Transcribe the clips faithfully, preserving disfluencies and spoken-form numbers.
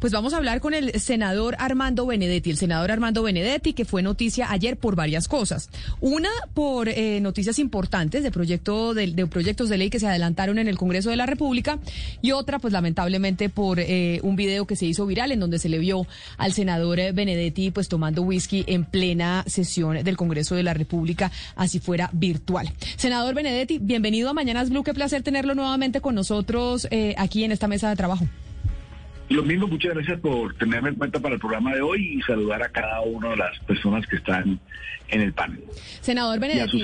Pues vamos a hablar con el senador Armando Benedetti. El senador Armando Benedetti, que fue noticia ayer por varias cosas. Una, por eh, noticias importantes de, proyecto de, de proyectos de ley que se adelantaron en el Congreso de la República. Y otra, pues lamentablemente, por eh, un video que se hizo viral en donde se le vio al senador Benedetti pues tomando whisky en plena sesión del Congreso de la República, así fuera virtual. Senador Benedetti, bienvenido a Mañanas Blue. Qué placer tenerlo nuevamente con nosotros eh, aquí en esta mesa de trabajo. Lo mismo, muchas gracias por tenerme en cuenta para el programa de hoy y saludar a cada una de las personas que están en el panel. Senador Benedetti,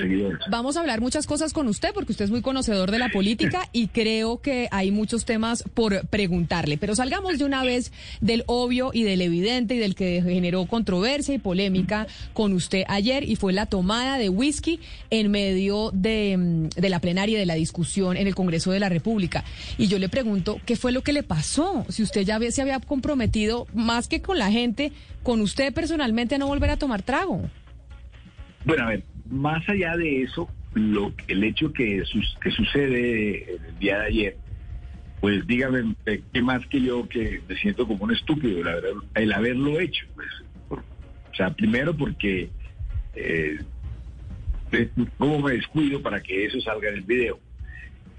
vamos a hablar muchas cosas con usted porque usted es muy conocedor de la política y creo que hay muchos temas por preguntarle, pero salgamos de una vez del obvio y del evidente y del que generó controversia y polémica con usted ayer, y fue la tomada de whisky en medio de, de la plenaria, de la discusión en el Congreso de la República. Y yo le pregunto, ¿qué fue lo que le pasó? Si usted ya se había comprometido, más que con la gente, con usted personalmente, a no volver a tomar trago. Bueno, a ver, más allá de eso, lo, el hecho que, sus, que sucede el día de ayer, pues dígame, ¿qué más que yo que me siento como un estúpido el, haber, el haberlo hecho? Pues, por, o sea, primero porque eh, ¿cómo me descuido para que eso salga en el video?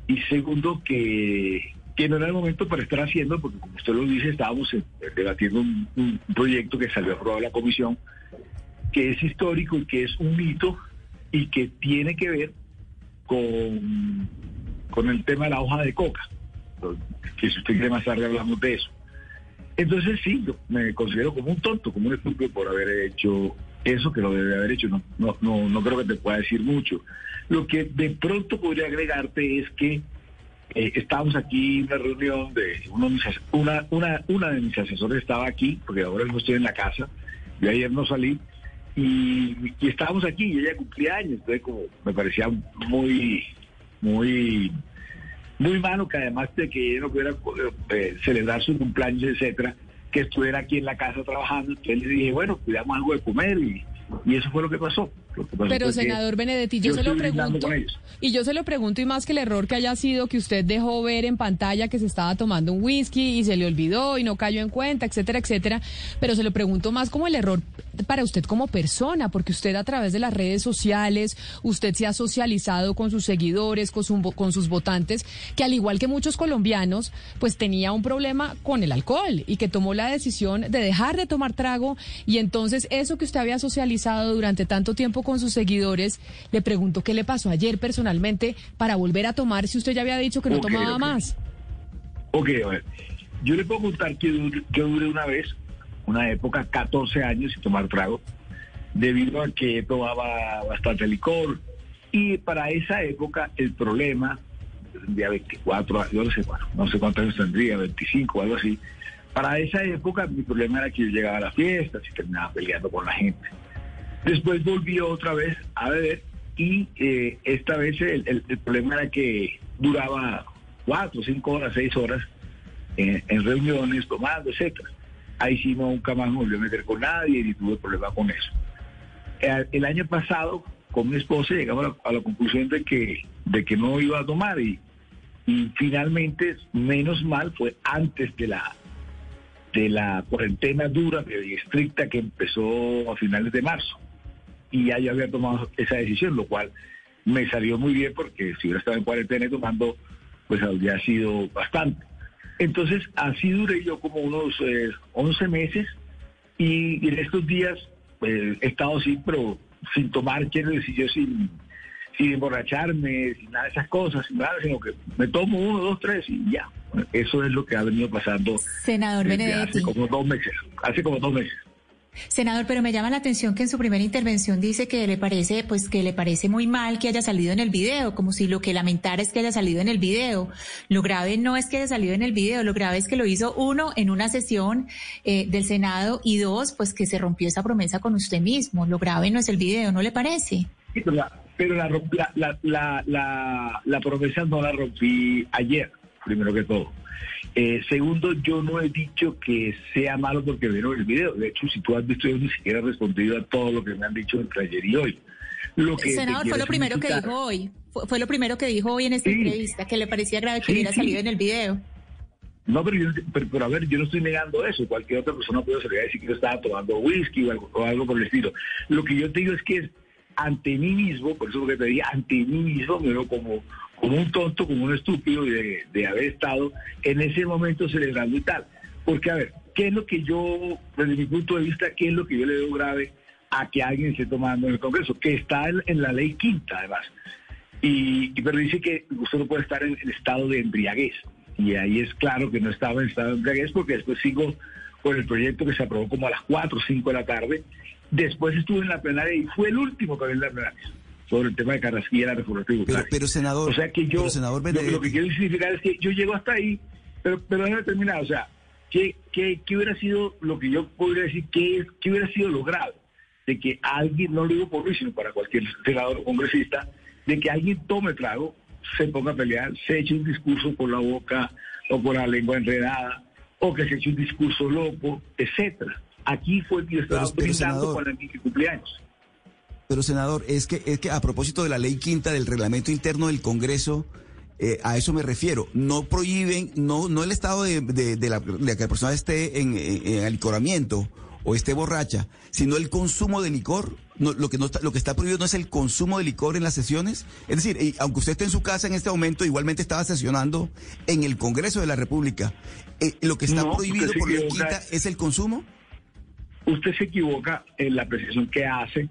Y segundo que que no era el momento para estar haciendo, porque como usted lo dice, estábamos debatiendo un, un proyecto que salió aprobado de la comisión, que es histórico y que es un hito y que tiene que ver con, con el tema de la hoja de coca, que si usted quiere más tarde hablamos de eso. Entonces sí, yo me considero como un tonto, como un estúpido por haber hecho eso, que lo debe haber hecho. No, no, no, no creo que te pueda decir mucho. Lo que de pronto podría agregarte es que Eh, estábamos aquí en una reunión de uno, una, una, una de mis asesores estaba aquí, porque ahora no estoy en la casa, yo ayer no salí, y, y estábamos aquí, y ella cumplía años, entonces como me parecía muy, muy, muy malo que además de que ella no pudiera eh, celebrar su cumpleaños, etcétera, que estuviera aquí en la casa trabajando, entonces le dije, bueno, cuidamos algo de comer y... Y eso fue lo que pasó. Lo que pasó. Pero, senador Benedetti, yo, yo se lo pregunto, y yo se lo pregunto, y más que el error que haya sido que usted dejó ver en pantalla que se estaba tomando un whisky y se le olvidó y no cayó en cuenta, etcétera, etcétera, pero se lo pregunto más como el error para usted como persona, porque usted a través de las redes sociales, usted se ha socializado con sus seguidores, con, su, con sus votantes, que al igual que muchos colombianos, pues tenía un problema con el alcohol y que tomó la decisión de dejar de tomar trago, y entonces eso que usted había socializado durante tanto tiempo con sus seguidores, le pregunto qué le pasó ayer personalmente para volver a tomar, si usted ya había dicho que no okay, tomaba okay. más. Ok, a ver, yo le puedo contar que yo duré una vez, una época, catorce años sin tomar trago, debido a que tomaba bastante licor, y para esa época el problema, el día veinticuatro, yo no sé, bueno, no sé cuántos años tendría, veinticinco o algo así, para esa época mi problema era que yo llegaba a las fiestas y terminaba peleando con la gente. Después volví otra vez a beber y eh, esta vez el, el, el problema era que duraba cuatro, cinco horas, seis horas en, en reuniones, tomando, etcétera. Ahí sí nunca más me volví a meter con nadie ni tuve problema con eso. El, el año pasado con mi esposa llegamos a la, a la conclusión de que, de que no iba a tomar y, y finalmente, menos mal, fue antes de la... de la cuarentena dura y estricta que empezó a finales de marzo. Y ya yo había tomado esa decisión, lo cual me salió muy bien porque si hubiera estado en cuarentena y tomando, pues habría sido bastante. Entonces, así duré yo como unos eh, once meses y, y en estos días pues, he estado así, pero sin tomar, quiero decir yo, sin, sin emborracharme, sin nada de esas cosas, sin nada, sino que me tomo uno, dos, tres y ya. Eso es lo que ha venido pasando, senador Benedetti, hace como dos meses, hace como dos meses. Senador, pero me llama la atención que en su primera intervención dice que le parece, pues que le parece muy mal que haya salido en el video, como si lo que lamentara es que haya salido en el video. Lo grave no es que haya salido en el video, lo grave es que lo hizo, uno, en una sesión eh, del Senado, y dos, pues que se rompió esa promesa con usted mismo. Lo grave no es el video, ¿no le parece? Sí, pero la, pero la, la, la, la, la, la promesa no la rompí ayer, primero que todo. Eh, segundo, yo no he dicho que sea malo porque vieron el video. De hecho, si tú has visto, yo ni siquiera he respondido a todo lo que me han dicho entre ayer y hoy. Lo que Senador, fue lo primero que dijo hoy. Fue, fue lo primero que dijo hoy en esta sí. entrevista, que le parecía grave que sí, hubiera sí. salido en el video. No, pero, yo, pero, pero a ver, yo no estoy negando eso. Cualquier otra persona puede salir a decir que yo estaba tomando whisky o algo, o algo por el estilo. Lo que yo te digo es que ante mí mismo, por eso que te dije, ante mí mismo, me veo como... como un tonto, como un estúpido de, de haber estado en ese momento celebrando y tal. Porque, a ver, ¿qué es lo que yo, desde mi punto de vista, qué es lo que yo le veo grave a que alguien esté tomando en el Congreso? Que está en, en la ley quinta, además. Y, y pero dice que usted no puede estar en, en estado de embriaguez. Y ahí es claro que no estaba en estado de embriaguez, porque después sigo con el proyecto que se aprobó como a las cuatro o cinco de la tarde. Después estuve en la plenaria y fue el último que había en la plenaria sobre el tema de Carrasquilla, la reforma tributaria. Pero, pero senador, o sea que yo, pero, senador Benedetti, lo, lo que quiero significar es que yo llego hasta ahí, pero pero déjame terminar, o sea, ¿qué, qué, qué hubiera sido lo que yo podría decir, qué, qué hubiera sido lo grave de que alguien, no lo digo por mí, sino para cualquier senador o congresista, de que alguien tome trago, se ponga a pelear, se eche un discurso por la boca o por la lengua enredada, o que se eche un discurso loco, etcétera? Aquí fue el que yo estaba brindando para mi cumpleaños. Pero, senador, es que es que a propósito de la ley quinta del reglamento interno del Congreso, eh, a eso me refiero. No prohíben, no no el estado de, de, de, la, de que la persona esté en, en alicoramiento o esté borracha, sino el consumo de licor. No, lo que no está, lo que está prohibido no es el consumo de licor en las sesiones. Es decir, aunque usted esté en su casa en este momento, igualmente estaba sesionando en el Congreso de la República. Eh, lo que está no, prohibido por la ley quinta es el consumo. Usted se equivoca en la precisión que hace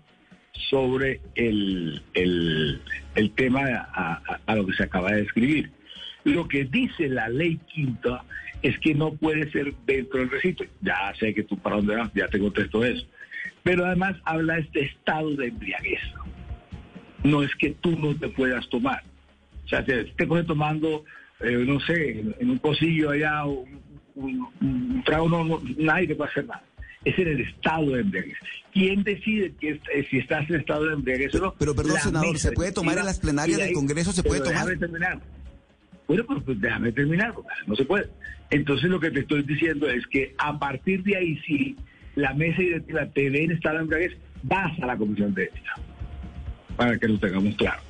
sobre el, el, el tema a, a, a lo que se acaba de describir. Lo que dice la ley quinta es que no puede ser dentro del recinto. Ya sé que tú para dónde vas, ya te contesto eso. Pero además habla de este estado de embriaguez. No es que tú no te puedas tomar. O sea, te, te coges tomando, eh, no sé, en, en un pocillo allá, un, un, un trago, no, nadie te puede hacer nada. Es en el estado de embriaguez. ¿Quién decide que eh, si estás en estado de embriaguez o no? Pero, perdón, la senador, ¿se puede tomar en las plenarias ahí, del Congreso? ¿Se puede tomar? Déjame terminar. Bueno, pues déjame terminar, no se puede. Entonces, lo que te estoy diciendo es que a partir de ahí, si la mesa directiva te ve en estado de embriaguez, vas a la Comisión de Ética, para que lo tengamos claro.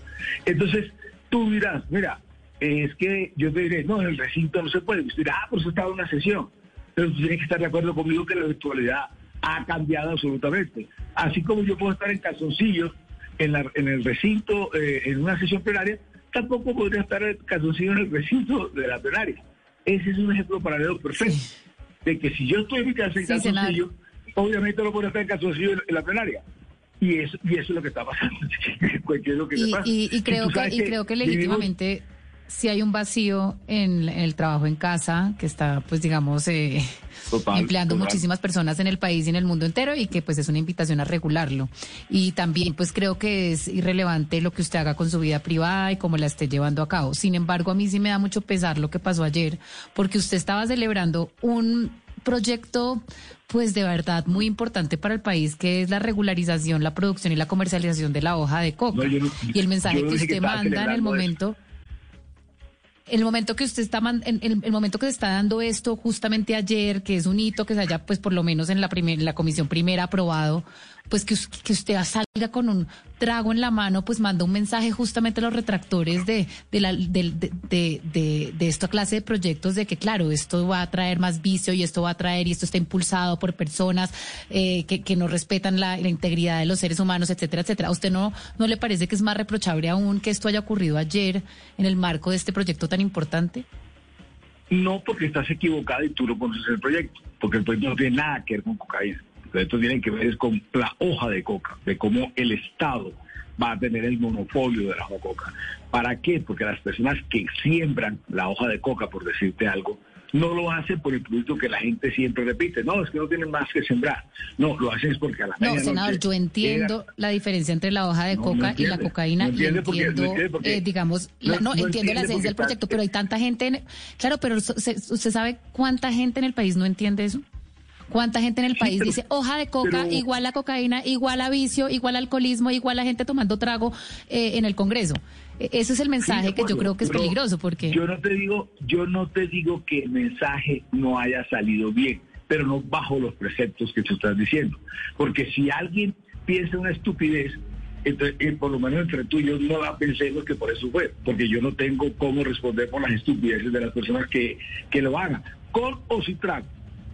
Entonces, tú dirás, mira, es que yo te diré, no, en el recinto no se puede. Y tú dirás, ah, por eso estaba en una sesión. Pero tú tienes que estar de acuerdo conmigo que la virtualidad ha cambiado absolutamente. Así como yo puedo estar en calzoncillos en, la, en el recinto, eh, en una sesión plenaria, tampoco podría estar en calzoncillos en el recinto de la plenaria. Ese es un ejemplo paralelo perfecto, de que si yo estoy en mi casa en calzoncillos, sí, obviamente no puedo estar en calzoncillos en la plenaria. Y eso, y eso es lo que está pasando. ¿Qué es lo que y, pasa? Y, y, creo que, y creo que legítimamente... Vivimos... Si hay un vacío en el trabajo en casa que está, pues digamos, eh, total, empleando total. muchísimas personas en el país y en el mundo entero, y que pues es una invitación a regularlo. Y también pues creo que es irrelevante lo que usted haga con su vida privada y cómo la esté llevando a cabo. Sin embargo, a mí sí me da mucho pesar lo que pasó ayer, porque usted estaba celebrando un proyecto pues de verdad muy importante para el país, que es la regularización, la producción y la comercialización de la hoja de coca. No, yo no, y el mensaje no que usted que manda en el momento... Eso. El momento que usted está man, el, el momento que se está dando esto justamente ayer, que es un hito que se haya pues por lo menos en la primer, en la comisión primera aprobado, pues que, que usted salga con un trago en la mano, pues manda un mensaje justamente a los retractores de de, la, de, de, de, de, de esta clase de proyectos, de que claro, esto va a traer más vicio y esto va a traer, y esto está impulsado por personas eh, que, que no respetan la, la integridad de los seres humanos, etcétera, etcétera. ¿A usted no, no le parece que es más reprochable aún que esto haya ocurrido ayer en el marco de este proyecto tan importante? No, porque estás equivocado y tú no conoces el proyecto, porque el proyecto no tiene nada que ver con cocaína. Esto tiene que ver con la hoja de coca, de cómo el Estado va a tener el monopolio de la hoja de coca. ¿Para qué? Porque las personas que siembran la hoja de coca, por decirte algo, no lo hace por el producto que la gente siempre repite. No, es que no tienen más que sembrar. No, lo hacen es porque a la medianoche... No, senador, yo entiendo era... la diferencia entre la hoja de no, coca no entiende, y la cocaína. No entiendo, y entiendo porque, no entiendo porque, eh, digamos, no, la, no, no entiendo la esencia del proyecto, está... pero hay tanta gente... En... Claro, pero ¿se, ¿usted sabe cuánta gente en el país no entiende eso? ¿Cuánta gente en el país sí, pero, dice hoja de coca pero, igual a cocaína, igual a vicio, igual a alcoholismo, igual a gente tomando trago eh, en el Congreso? E- ese es el mensaje sí, que yo creo que es peligroso. Porque yo no te digo, yo no te digo que el mensaje no haya salido bien, pero no bajo los preceptos que tú estás diciendo. Porque si alguien piensa una estupidez, entre, eh, por lo menos entre tú y yo no la pensemos que por eso fue, porque yo no tengo cómo responder por las estupideces de las personas que, que lo hagan, con o sin trago.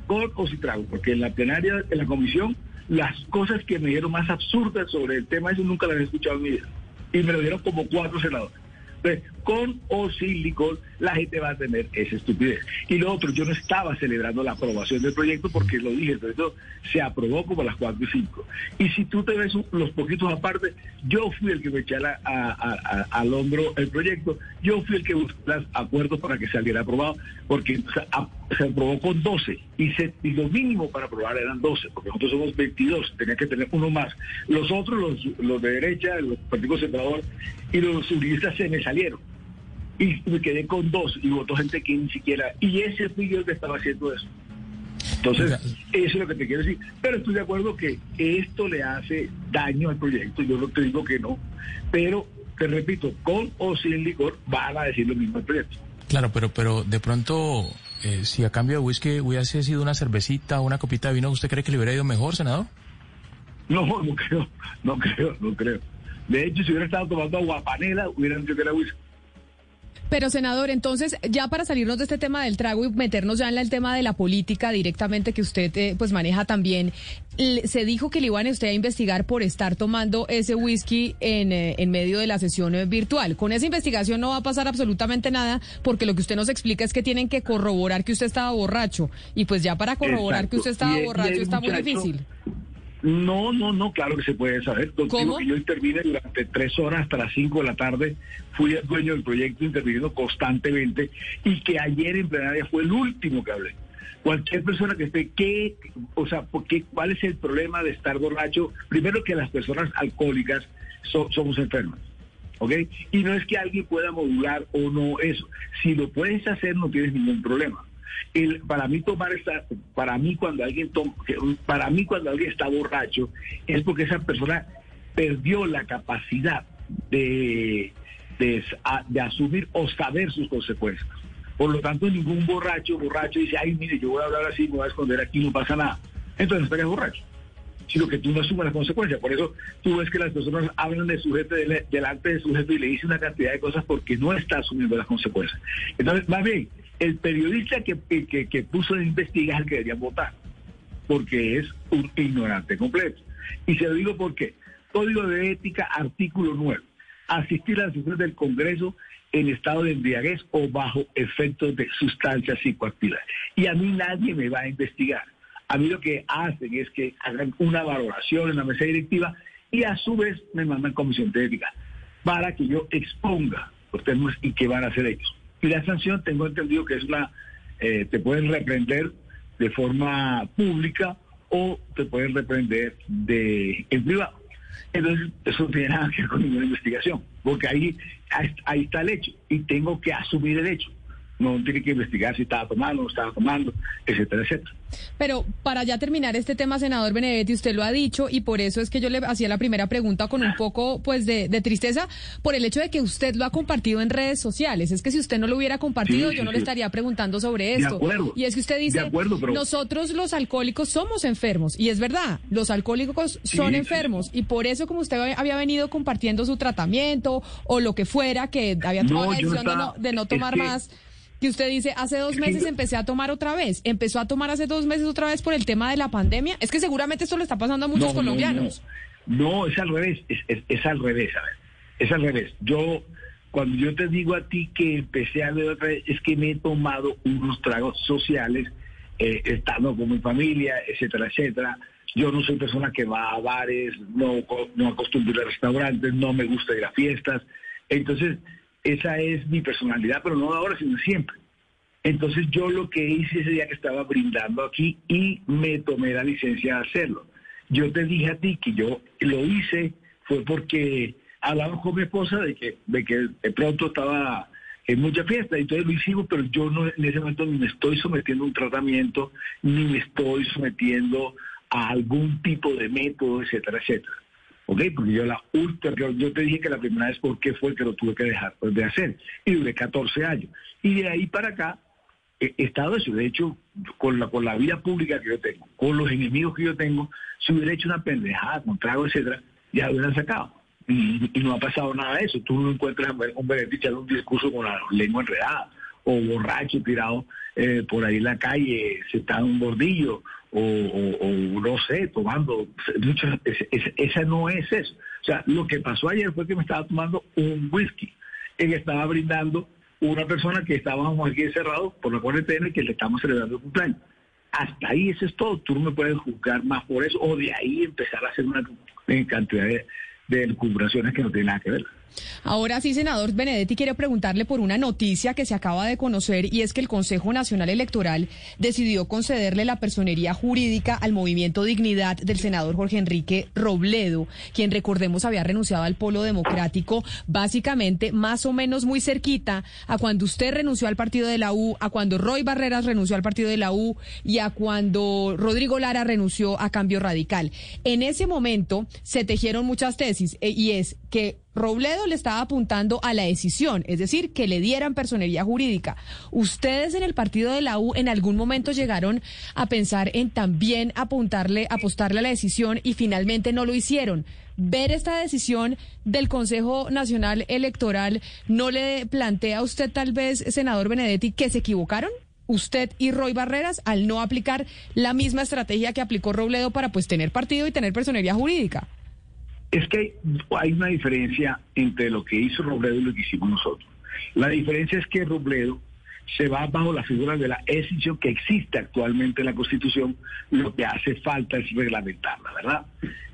Con o sin trago, porque en la plenaria, en la comisión, las cosas que me dieron más absurdas sobre el tema, eso nunca las he escuchado en mi vida. Y me lo dieron como cuatro senadores. Entonces, con o sin licor, la gente va a tener esa estupidez. Y lo otro, yo no estaba celebrando la aprobación del proyecto porque lo dije, el proyecto se aprobó como a las cuatro y cinco. Y si tú te ves los poquitos aparte, yo fui el que me eché a, a, a, al hombro el proyecto, yo fui el que busqué los acuerdos para que saliera aprobado, porque o sea, a, se aprobó con doce y, se, y lo mínimo para aprobar eran doce, porque nosotros somos veintidós, tenía que tener uno más. Los otros, los, los de derecha, los Partido Conservador y los uribistas se me salieron. Y me quedé con dos, y votó gente que ni siquiera... Y ese fui yo el que estaba haciendo eso. Entonces, eso es lo que te quiero decir. Pero estoy de acuerdo que esto le hace daño al proyecto, yo no te digo que no. Pero, te repito, con o sin licor van a decir lo mismo al proyecto. Claro, pero pero de pronto, eh, si a cambio de whisky hubiese sido una cervecita o una copita de vino, ¿usted cree que le hubiera ido mejor, senador? No, no creo, no creo, no creo. De hecho, si hubiera estado tomando aguapanela, hubieran dicho que era whisky. Pero, senador, entonces, ya para salirnos de este tema del trago y meternos ya en la, el tema de la política directamente que usted eh, pues maneja también, le, se dijo que le iban a usted a investigar por estar tomando ese whisky en, eh, en medio de la sesión eh, virtual. Con esa investigación no va a pasar absolutamente nada, porque lo que usted nos explica es que tienen que corroborar que usted estaba borracho. Y pues ya para corroborar Exacto. que usted estaba y, borracho y está muchacho, muy difícil. No, no, no, claro que se puede saber. Contigo que yo intervine durante tres horas hasta las cinco de la tarde, fui el dueño del proyecto interviniendo constantemente y que ayer en plenaria fue el último que hablé. Cualquier persona que esté, ¿qué, o sea, por qué, cuál es el problema de estar borracho? Primero que las personas alcohólicas so, somos enfermas, ¿ok? Y no es que alguien pueda modular o no eso. Si lo puedes hacer no tienes ningún problema. El, para mí tomar esta, para mí cuando alguien toma, para mí cuando alguien está borracho es porque esa persona perdió la capacidad de, de, de asumir o saber sus consecuencias. Por lo tanto, ningún borracho borracho dice, ay, mire, yo voy a hablar así, me voy a esconder aquí, no pasa nada. Entonces estarías borracho, sino que tú no asumes las consecuencias. Por eso tú ves que las personas hablan de su jefe, de, delante de su jefe y le dicen una cantidad de cosas porque no está asumiendo las consecuencias. Entonces, más bien, el periodista que, que, que puso en investigar es el que debería votar, porque es un ignorante completo. Y se lo digo porque, Código de Ética, artículo nueve, asistir a las sesiones del Congreso en estado de embriaguez o bajo efectos de sustancias psicoactivas. Y a mí nadie me va a investigar. A mí lo que hacen es que hagan una valoración en la mesa directiva y a su vez me mandan comisión de ética para que yo exponga los temas y qué van a hacer ellos. Y la sanción, tengo entendido que es la, eh, te pueden reprender de forma pública o te pueden reprender de en privado. Entonces, eso no tiene nada que ver con ninguna investigación, porque ahí, ahí está el hecho y tengo que asumir el hecho. No tiene que investigar si estaba tomando, no estaba tomando, etcétera, etcétera. Pero para ya terminar este tema, senador Benedetti, usted lo ha dicho y por eso es que yo le hacía la primera pregunta con un poco pues de, de tristeza por el hecho de que usted lo ha compartido en redes sociales. Es que si usted no lo hubiera compartido, sí, yo sí, no sí. le estaría preguntando sobre esto. De acuerdo, y es que usted dice, de acuerdo, pero... nosotros los alcohólicos somos enfermos. Y es verdad, los alcohólicos sí, son enfermos. Sí. Y por eso, como usted había venido compartiendo su tratamiento o lo que fuera, que había tomado no, la decisión no estaba... de, no, de no tomar es que... más... que usted dice, hace dos meses empecé a tomar otra vez, empezó a tomar hace dos meses otra vez por el tema de la pandemia. Es que seguramente esto le está pasando a muchos no, colombianos. No, no. no, es al revés, es, es, es al revés, a ver, es al revés. Yo, cuando yo te digo a ti que empecé a beber otra vez, es que me he tomado unos tragos sociales, eh, estando con mi familia, etcétera, etcétera. Yo no soy persona que va a bares, no, no acostumbro a restaurantes, no me gusta ir a fiestas, entonces... Esa es mi personalidad, pero no ahora, sino siempre. Entonces yo lo que hice ese día que estaba brindando aquí y me tomé la licencia de hacerlo. Yo te dije a ti que yo lo hice fue porque hablaba con mi esposa de que de, que de pronto estaba en mucha fiesta y entonces lo hicimos, pero yo no, en ese momento ni me estoy sometiendo a un tratamiento, ni me estoy sometiendo a algún tipo de método, etcétera, etcétera. ¿Ok? Porque yo la ultra, yo, yo te dije que la primera vez por qué fue que lo tuve que dejar de hacer y duré catorce años. Y de ahí para acá he estado eso. De hecho, con la, con la vida pública que yo tengo, con los enemigos que yo tengo, si hubiera hecho una pendejada con trago, etcétera, ya lo hubieran sacado. Y, y no ha pasado nada de eso. Tú no encuentras a un Benedetti en un discurso con la lengua enredada, o borracho tirado eh, por ahí en la calle, sentado en un bordillo, o, o, o no sé, tomando. Muchas, es, es, esa no es eso. O sea, lo que pasó ayer fue que me estaba tomando un whisky, que estaba brindando una persona que estábamos aquí encerrados por la cuarentena y que le estamos celebrando el cumpleaños. Hasta ahí eso es todo. Tú no me puedes juzgar más por eso, o de ahí empezar a hacer una cantidad de, de elucubraciones que no tienen nada que ver. Ahora sí, senador Benedetti, quiero preguntarle por una noticia que se acaba de conocer, y es que el Consejo Nacional Electoral decidió concederle la personería jurídica al Movimiento Dignidad del senador Jorge Enrique Robledo, quien, recordemos, había renunciado al Polo Democrático, básicamente más o menos muy cerquita a cuando usted renunció al Partido de la U, a cuando Roy Barreras renunció al Partido de la U y a cuando Rodrigo Lara renunció a Cambio Radical. En ese momento se tejieron muchas tesis, y es que Robledo le estaba apuntando a la decisión, es decir, que le dieran personería jurídica. ¿Ustedes en el Partido de la U en algún momento llegaron a pensar en también apuntarle, apostarle a la decisión y finalmente no lo hicieron? ¿Ver esta decisión del Consejo Nacional Electoral no le plantea a usted tal vez, senador Benedetti, que se equivocaron, usted y Roy Barreras, al no aplicar la misma estrategia que aplicó Robledo para pues tener partido y tener personería jurídica? Es que hay una diferencia entre lo que hizo Robledo y lo que hicimos nosotros. La diferencia es que Robledo se va bajo la figura de la excepción que existe actualmente en la Constitución. Lo que hace falta es reglamentarla, ¿verdad?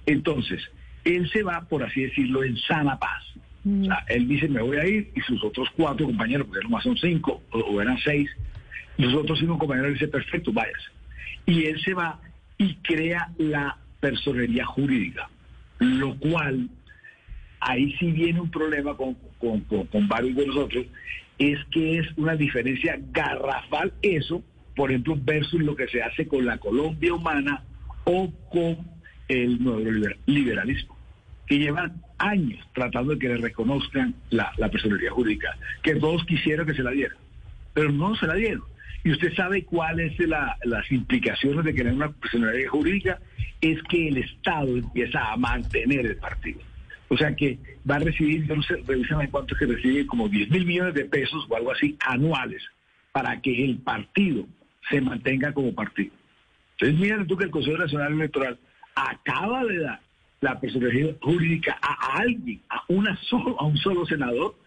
Entonces, él se va, por así decirlo, en sana paz. Mm. O sea, él dice, me voy a ir, y sus otros cuatro compañeros, porque nomás son cinco, o eran seis, los otros cinco compañeros dicen, perfecto, váyase. Y él se va y crea la personería jurídica. Lo cual, ahí sí viene un problema con, con, con, con varios de nosotros, es que es una diferencia garrafal eso, por ejemplo, versus lo que se hace con la Colombia Humana o con el nuevo liberalismo, que llevan años tratando de que le reconozcan la, la personería jurídica, que todos quisieron que se la dieran, pero no se la dieron. Y usted sabe cuáles son la, las implicaciones de crear una personería jurídica, es que el Estado empieza a mantener el partido. O sea que va a recibir, yo no sé, revísame cuánto es que recibe, como diez mil millones de pesos o algo así anuales para que el partido se mantenga como partido. Entonces, mira tú que el Consejo Nacional Electoral acaba de dar la personería jurídica a alguien, a, una solo, a un solo senador,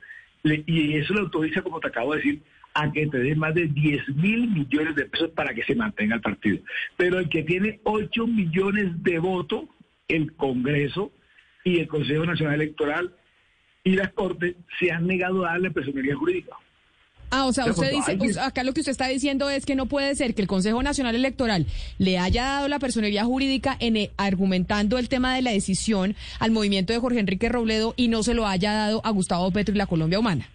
le, y eso le autoriza, como te acabo de decir, a que te den más de diez mil millones de pesos para que se mantenga el partido. Pero el que tiene ocho millones de votos, el Congreso y el Consejo Nacional Electoral y las Cortes se han negado a darle personería jurídica. Ah, o sea, usted dice, pues, acá lo que usted está diciendo es que no puede ser que el Consejo Nacional Electoral le haya dado la personería jurídica en el, argumentando el tema de la decisión al movimiento de Jorge Enrique Robledo y no se lo haya dado a Gustavo Petro y la Colombia Humana.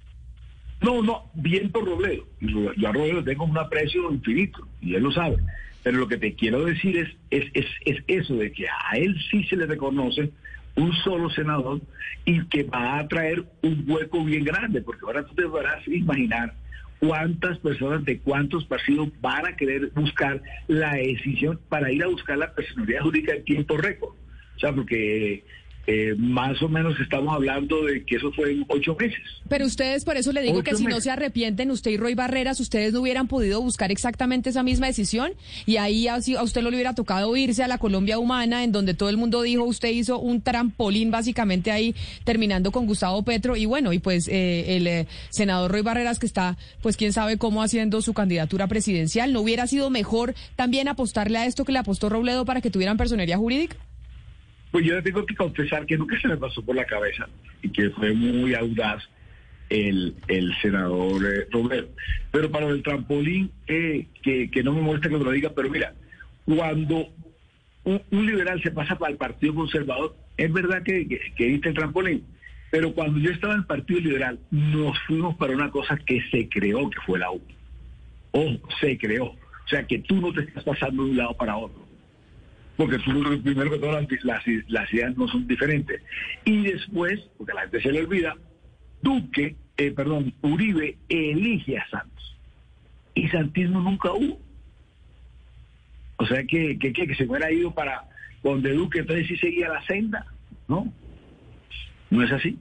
No, no, bien por Robledo. Yo a Robledo tengo un aprecio infinito, y él lo sabe. Pero lo que te quiero decir es, es, es, es eso, de que a él sí se le reconoce un solo senador y que va a traer un hueco bien grande, porque ahora tú te podrás imaginar cuántas personas de cuántos partidos van a querer buscar la decisión para ir a buscar la personería jurídica en tiempo récord. O sea, porque... Eh, más o menos estamos hablando de que eso fue en ocho meses. Pero ustedes, por eso le digo que si meses. No se arrepienten, usted y Roy Barreras, ustedes no hubieran podido buscar exactamente esa misma decisión, y ahí a, a usted lo le hubiera tocado irse a la Colombia Humana, en donde todo el mundo dijo, usted hizo un trampolín básicamente ahí, terminando con Gustavo Petro, y bueno, y pues eh, el eh, senador Roy Barreras, que está, pues quién sabe cómo haciendo su candidatura presidencial, ¿no hubiera sido mejor también apostarle a esto que le apostó Robledo para que tuvieran personería jurídica? Pues yo tengo que confesar que nunca se me pasó por la cabeza y que fue muy audaz el, el senador eh, Robledo. Pero para el trampolín, eh, que, que no me molesta que me lo diga, pero mira, cuando un, un liberal se pasa para el Partido Conservador, es verdad que, que, que viste el trampolín, pero cuando yo estaba en el Partido Liberal, nos fuimos para una cosa que se creó, que fue la U. Ojo, se creó. O sea, que tú no te estás pasando de un lado para otro. Porque tú, primero que todo, las, las ideas no son diferentes. Y después, porque a la gente se le olvida, Duque, eh, perdón, Uribe elige a Santos. Y santismo nunca hubo. O sea, que, que, que, que se hubiera ido para donde Duque, entonces sí seguía la senda, ¿no? No es así.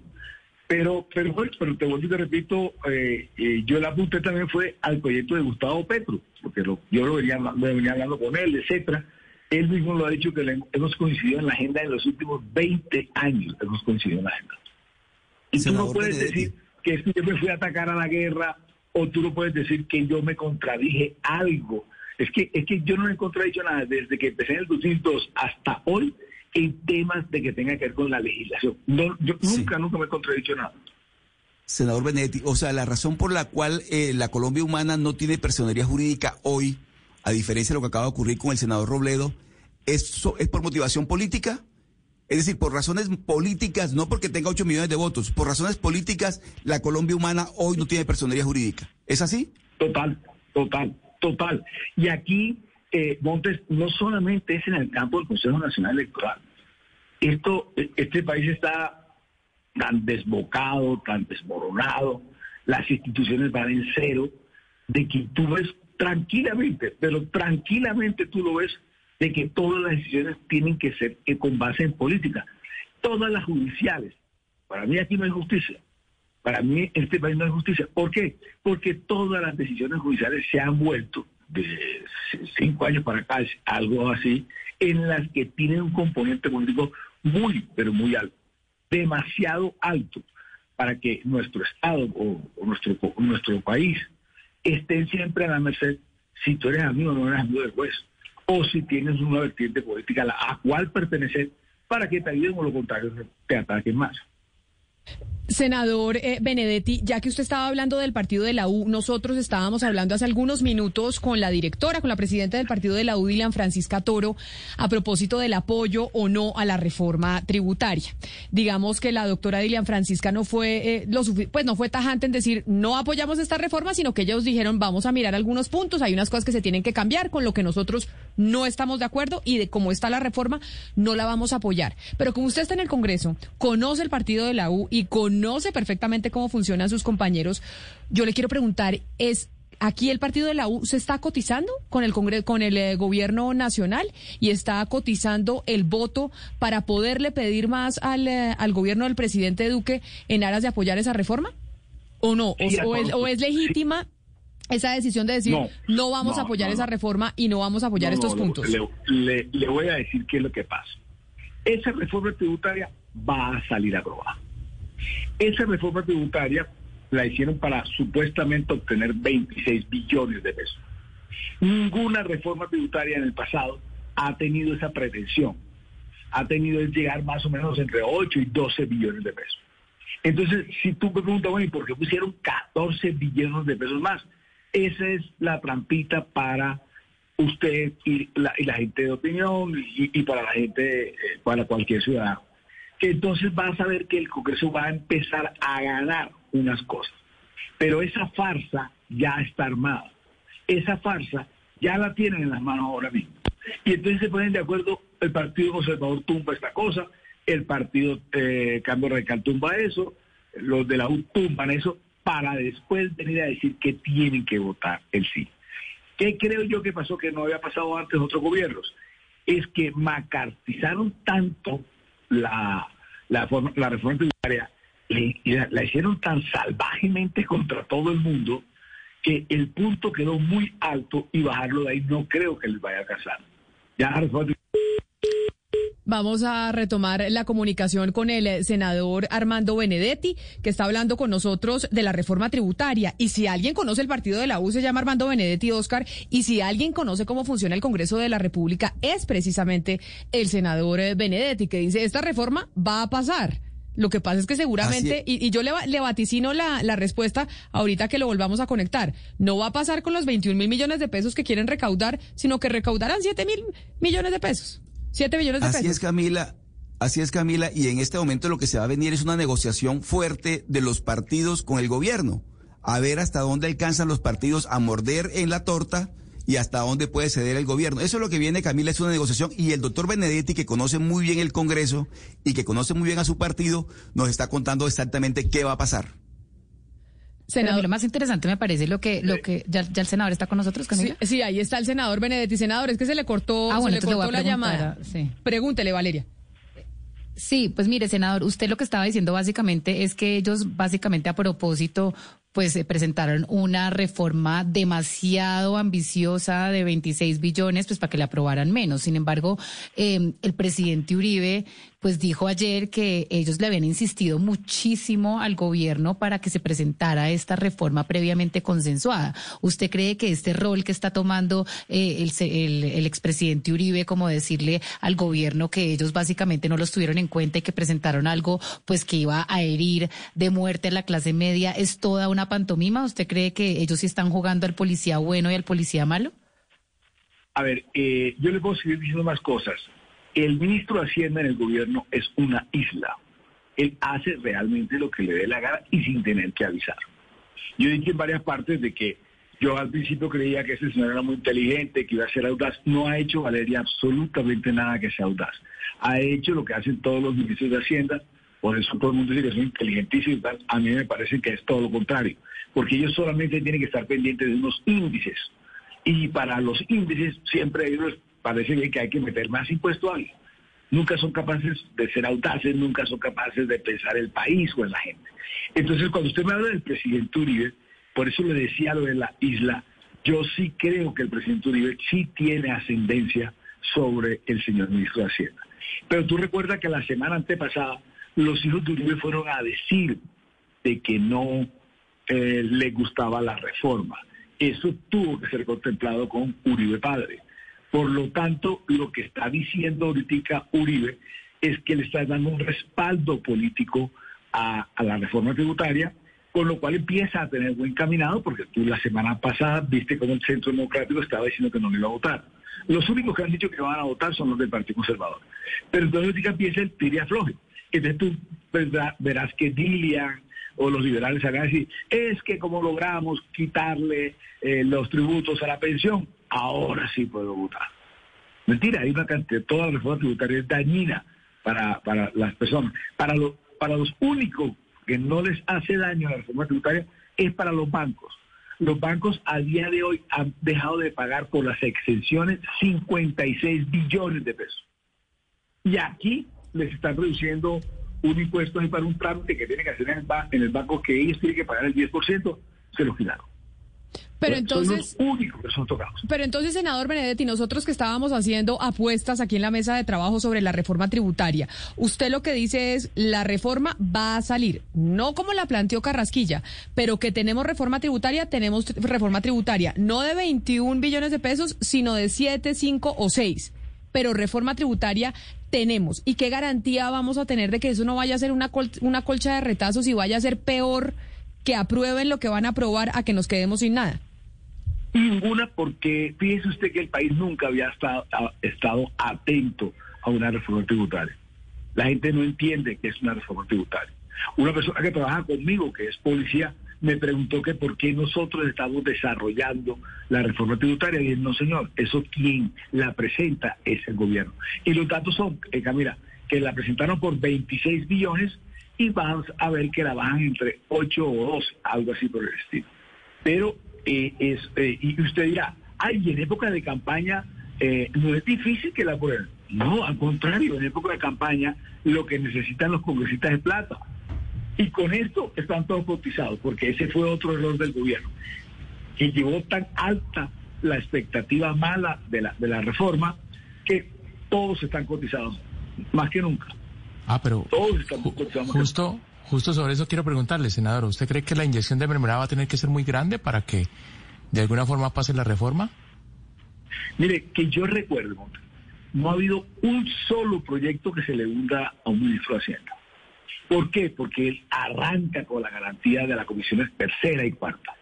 Pero, pero, pero te vuelvo y te repito, eh, eh, yo la apunté también fue al proyecto de Gustavo Petro, porque lo, yo lo venía, lo venía hablando con él, etcétera. Él mismo lo ha dicho que le, hemos coincidido en la agenda en los últimos veinte años, hemos coincidido en la agenda. Y tú no puedes decir que es que yo me fui a atacar a la guerra, o tú no puedes decir que yo me contradije algo. Es que, es que yo no he contradicho nada desde que empecé en el dos mil dos hasta hoy, en temas de que tenga que ver con la legislación. No, yo nunca, sí. nunca me he contradicho nada. Senador Benedetti, o sea, la razón por la cual eh, la Colombia Humana no tiene personería jurídica hoy, a diferencia de lo que acaba de ocurrir con el senador Robledo, ¿es, es por motivación política? Es decir, por razones políticas, no porque tenga ocho millones de votos, por razones políticas, la Colombia Humana hoy no tiene personería jurídica. ¿Es así? Total, total, total. Y aquí... Eh, Montes, no solamente es en el campo del Consejo Nacional Electoral. Esto, este país está tan desbocado, tan desmoronado, las instituciones van en cero, de que tú ves tranquilamente, pero tranquilamente tú lo ves, de que todas las decisiones tienen que ser con base en política. Todas las judiciales. Para mí aquí no hay justicia. Para mí este país no hay justicia. ¿Por qué? Porque todas las decisiones judiciales se han vuelto de cinco años para acá, algo así, en las que tienen un componente político muy, pero muy alto, demasiado alto, para que nuestro Estado o, o nuestro o nuestro país estén siempre a la merced si tú eres amigo o no eres amigo del juez, o si tienes una vertiente política a la a cual pertenecer, para que te ayuden o lo contrario te ataquen más. Senador eh, Benedetti, ya que usted estaba hablando del Partido de la U, nosotros estábamos hablando hace algunos minutos con la directora, con la presidenta del Partido de la U, Dilian Francisca Toro, a propósito del apoyo o no a la reforma tributaria. Digamos que la doctora Dilian Francisca no fue, eh, lo pues no fue tajante en decir no apoyamos esta reforma, sino que ellos dijeron vamos a mirar algunos puntos, hay unas cosas que se tienen que cambiar, con lo que nosotros no estamos de acuerdo y de cómo está la reforma no la vamos a apoyar. Pero como usted está en el Congreso, conoce el Partido de la U y conoce Conoce perfectamente cómo funcionan sus compañeros. Yo le quiero preguntar, ¿es aquí el Partido de la U se está cotizando con el Congreso, con el eh, gobierno nacional, y está cotizando el voto para poderle pedir más al, eh, al gobierno del presidente Duque en aras de apoyar esa reforma? ¿O no? ¿O, sí, o, es, o es legítima sí. esa decisión de decir no, no vamos no, a apoyar no, esa reforma y no vamos a apoyar no, estos no, puntos? Le, le, le voy a decir qué es lo que pasa. Esa reforma tributaria va a salir aprobada. Esa reforma tributaria la hicieron para supuestamente obtener veintiséis billones de pesos. Ninguna reforma tributaria en el pasado ha tenido esa pretensión. Ha tenido el llegar más o menos entre ocho y doce billones de pesos. Entonces, si tú me preguntas, bueno, ¿y por qué pusieron catorce billones de pesos más? Esa es la trampita para usted y la, y la gente de opinión y, y para la gente, eh, para cualquier ciudadano. Entonces vas a ver que el Congreso va a empezar a ganar unas cosas. Pero esa farsa ya está armada. Esa farsa ya la tienen en las manos ahora mismo. Y entonces se ponen de acuerdo, el Partido Conservador tumba esta cosa, el Partido eh, Cambio Radical tumba eso, los de la U tumban eso, para después venir a decir que tienen que votar el sí. ¿Qué creo yo que pasó que no había pasado antes en otros gobiernos? Es que macartizaron tanto la la, forma, la reforma tributaria, y la, la hicieron tan salvajemente contra todo el mundo que el punto quedó muy alto y bajarlo de ahí no creo que les vaya a alcanzar. Ya la reforma tributaria... Vamos a retomar la comunicación con el senador Armando Benedetti, que está hablando con nosotros de la reforma tributaria. Y si alguien conoce el Partido de la U, se llama Armando Benedetti, Oscar, y si alguien conoce cómo funciona el Congreso de la República, es precisamente el senador Benedetti, que dice, esta reforma va a pasar. Lo que pasa es que seguramente, es. Y, y yo le, le vaticino la, la respuesta ahorita que lo volvamos a conectar, no va a pasar con los veintiún mil millones de pesos que quieren recaudar, sino que recaudarán siete mil millones de pesos, siete millones de pesos. Así es, Camila. Así es, Camila, y en este momento lo que se va a venir es una negociación fuerte de los partidos con el gobierno, a ver hasta dónde alcanzan los partidos a morder en la torta y hasta dónde puede ceder el gobierno. Eso es lo que viene, Camila, es una negociación, y el doctor Benedetti, que conoce muy bien el Congreso y que conoce muy bien a su partido, nos está contando exactamente qué va a pasar. Senador, lo más interesante me parece lo que, lo que ya, ya el senador está con nosotros, Camila. Sí, sí, ahí está el senador Benedetti. Senador, es que se le cortó, ah, bueno, se le cortó la llamada. Sí. Pregúntele, Valeria. Sí, pues mire, senador, usted lo que estaba diciendo básicamente es que ellos básicamente a propósito pues eh, presentaron una reforma demasiado ambiciosa de veintiséis billones pues para que le aprobaran menos. Sin embargo, eh, el presidente Uribe pues dijo ayer que ellos le habían insistido muchísimo al gobierno para que se presentara esta reforma previamente consensuada. ¿Usted cree que este rol que está tomando eh, el, el, el expresidente Uribe, como decirle al gobierno que ellos básicamente no los tuvieron en cuenta y que presentaron algo pues que iba a herir de muerte a la clase media, es toda una pantomima? ¿Usted cree que ellos sí están jugando al policía bueno y al policía malo? A ver, eh, yo le puedo seguir diciendo más cosas. El ministro de Hacienda en el gobierno es una isla. Él hace realmente lo que le dé la gana y sin tener que avisar. Yo dije en varias partes de que yo al principio creía que ese señor era muy inteligente, que iba a ser audaz. No ha hecho, Valeria, absolutamente nada que sea audaz. Ha hecho lo que hacen todos los ministros de Hacienda. Por eso todo el mundo dice que son inteligentísimos y tal. A mí me parece que es todo lo contrario. Porque ellos solamente tienen que estar pendientes de unos índices. Y para los índices siempre hay unos... Parece bien que hay que meter más impuesto ahí. Nunca son capaces de ser audaces, nunca son capaces de pensar el país o en la gente. Entonces, cuando usted me habla del presidente Uribe, por eso le decía lo de la isla, yo sí creo que el presidente Uribe sí tiene ascendencia sobre el señor ministro de Hacienda. Pero tú recuerdas que la semana antepasada los hijos de Uribe fueron a decir de que no eh, le gustaba la reforma. Eso tuvo que ser contemplado con Uribe padre. Por lo tanto, lo que está diciendo ahorita Uribe es que le está dando un respaldo político a, a la reforma tributaria, con lo cual empieza a tener buen caminado, porque tú la semana pasada viste cómo el Centro Democrático estaba diciendo que no le iba a votar. Los únicos que han dicho que van a votar son los del Partido Conservador. Pero entonces ahorita empieza el tire afloje. Entonces tú verás que Dilian o los liberales van a decir, es que como logramos quitarle eh, los tributos a la pensión, ahora sí puedo votar. Mentira, hay una cantidad, toda la reforma tributaria es dañina para, para las personas. Para, lo, para los únicos que no les hace daño la reforma tributaria es para los bancos. Los bancos a día de hoy han dejado de pagar por las exenciones cincuenta y seis billones de pesos. Y aquí les están reduciendo un impuesto ahí para un trámite que tienen que hacer en el, ba- en el banco, que ellos tienen que pagar el diez por ciento, se lo quitaron. Pero entonces, son los únicos que son tocados. Pero entonces, senador Benedetti, nosotros que estábamos haciendo apuestas aquí en la mesa de trabajo sobre la reforma tributaria, usted lo que dice es, la reforma va a salir, no como la planteó Carrasquilla, pero que tenemos reforma tributaria, tenemos reforma tributaria, no de veintiún billones de pesos, sino de siete, cinco o seis, pero reforma tributaria tenemos. ¿Y qué garantía vamos a tener de que eso no vaya a ser una, col- una colcha de retazos y vaya a ser peor que aprueben lo que van a aprobar a que nos quedemos sin nada? Ninguna, porque fíjese usted que el país nunca había estado, ha, estado atento a una reforma tributaria. La gente no entiende que es una reforma tributaria. Una persona que trabaja conmigo, que es policía, me preguntó que por qué nosotros estamos desarrollando la reforma tributaria. Y dije, no señor, eso quien la presenta es el gobierno. Y los datos son, eh, mira, que la presentaron por veintiséis billones y vamos a ver que la bajan entre ocho o doce, algo así por el estilo. Pero... Eh, es, eh, y usted dirá, ay, en época de campaña eh, no es difícil que la aprueben. No, al contrario, en época de campaña lo que necesitan los congresistas es plata. Y con esto están todos cotizados, porque ese fue otro error del gobierno, que llevó tan alta la expectativa mala de la, de la reforma, que todos están cotizados, más que nunca. Ah, pero todos están ju- cotizados más justo... que nunca. Justo sobre eso quiero preguntarle, senador, ¿usted cree que la inyección de mermelada va a tener que ser muy grande para que de alguna forma pase la reforma? Mire, que yo recuerdo, no ha habido un solo proyecto que se le hunda a un ministro de Hacienda. ¿Por qué? Porque él arranca con la garantía de las comisiones tercera y cuarta.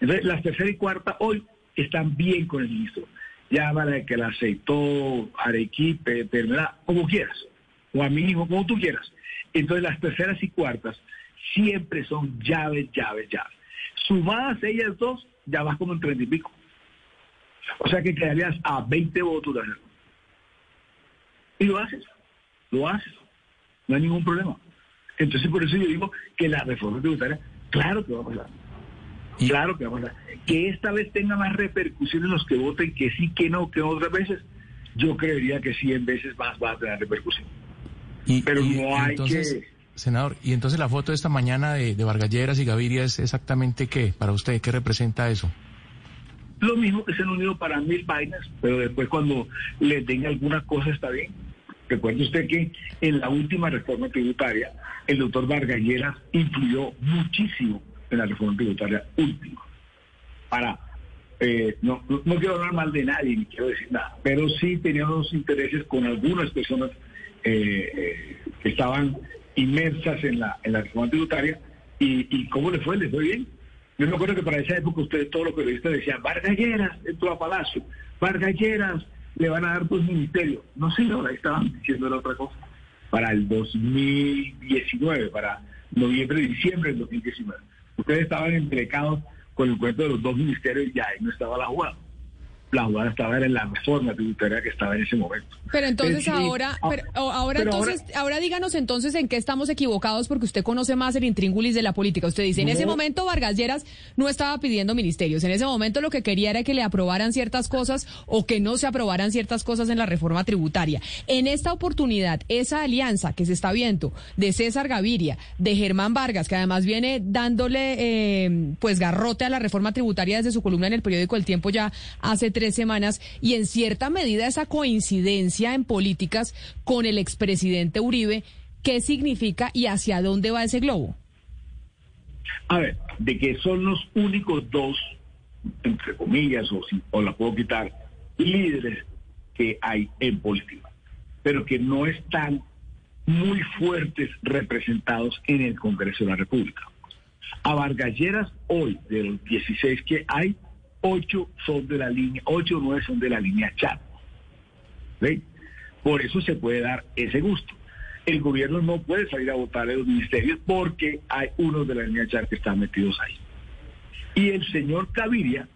Entonces, las tercera y cuarta hoy están bien con el ministro. Llámale que la aceitó, Arequipe, Perla, como quieras, o a mi hijo, como tú quieras. Entonces, las terceras y cuartas siempre son llaves, llaves, llaves. Sumadas ellas dos, ya vas como en treinta y pico. O sea que quedarías a veinte votos de hacerlo. Y lo haces, lo haces, no hay ningún problema. Entonces, por eso yo digo que la reforma tributaria, claro que va a pasar. Y... Claro que va a pasar. Que esta vez tenga más repercusiones los que voten que sí, que no, que otras veces, yo creería que cien veces más va a tener repercusión. Y, Pero y, no hay entonces, que... Senador, y entonces la foto de esta mañana de, de Vargas Lleras y Gaviria es exactamente qué, para usted, ¿qué representa eso? Lo mismo que se han unido para mil vainas, pero después cuando le den alguna cosa está bien. Recuerde usted que en la última reforma tributaria, el doctor Vargas Lleras influyó muchísimo en la reforma tributaria última. Para, eh, no, no quiero hablar mal de nadie, ni quiero decir nada, pero sí tenía unos intereses con algunas personas eh, que estaban inmersas en la, en la reforma tributaria. ¿Y, y cómo le fue? ¿Le fue bien? Yo me acuerdo que para esa época ustedes, todos los periodistas decían, Vargas Lleras entró a Palacio, Vargas Lleras le van a dar dos ministerios. No sé, no, ahí estaban diciendo la otra cosa. Para el dos mil diecinueve, para noviembre, diciembre del dos mil diecinueve. Ustedes estaban empecados con el cuento de los dos ministerios y ahí no estaba la jugada. La jugada estaba en la reforma tributaria que estaba en ese momento. Pero entonces decir, ahora, pero, ahora, pero entonces, ahora, ahora díganos entonces en qué estamos equivocados, porque usted conoce más el intríngulis de la política. Usted dice, no, en ese momento Vargas Lleras no estaba pidiendo ministerios, en ese momento lo que quería era que le aprobaran ciertas cosas o que no se aprobaran ciertas cosas en la reforma tributaria. En esta oportunidad, esa alianza que se está viendo de César Gaviria, de Germán Vargas, que además viene dándole eh, pues garrote a la reforma tributaria desde su columna en el periódico El Tiempo ya hace tres semanas, y en cierta medida esa coincidencia en políticas con el expresidente Uribe, ¿qué significa y hacia dónde va ese globo? A ver, de que son los únicos dos, entre comillas, o, si, o la puedo quitar, líderes que hay en política, pero que no están muy fuertes representados en el Congreso de la República. A Vargas Lleras hoy, de los dieciséis que hay, ocho son de la línea, ocho o nueve son de la línea Chat. ¿Sí? Por eso se puede dar ese gusto. El gobierno no puede salir a votar en los ministerios porque hay unos de la línea Chat que están metidos ahí. Y el señor Gaviria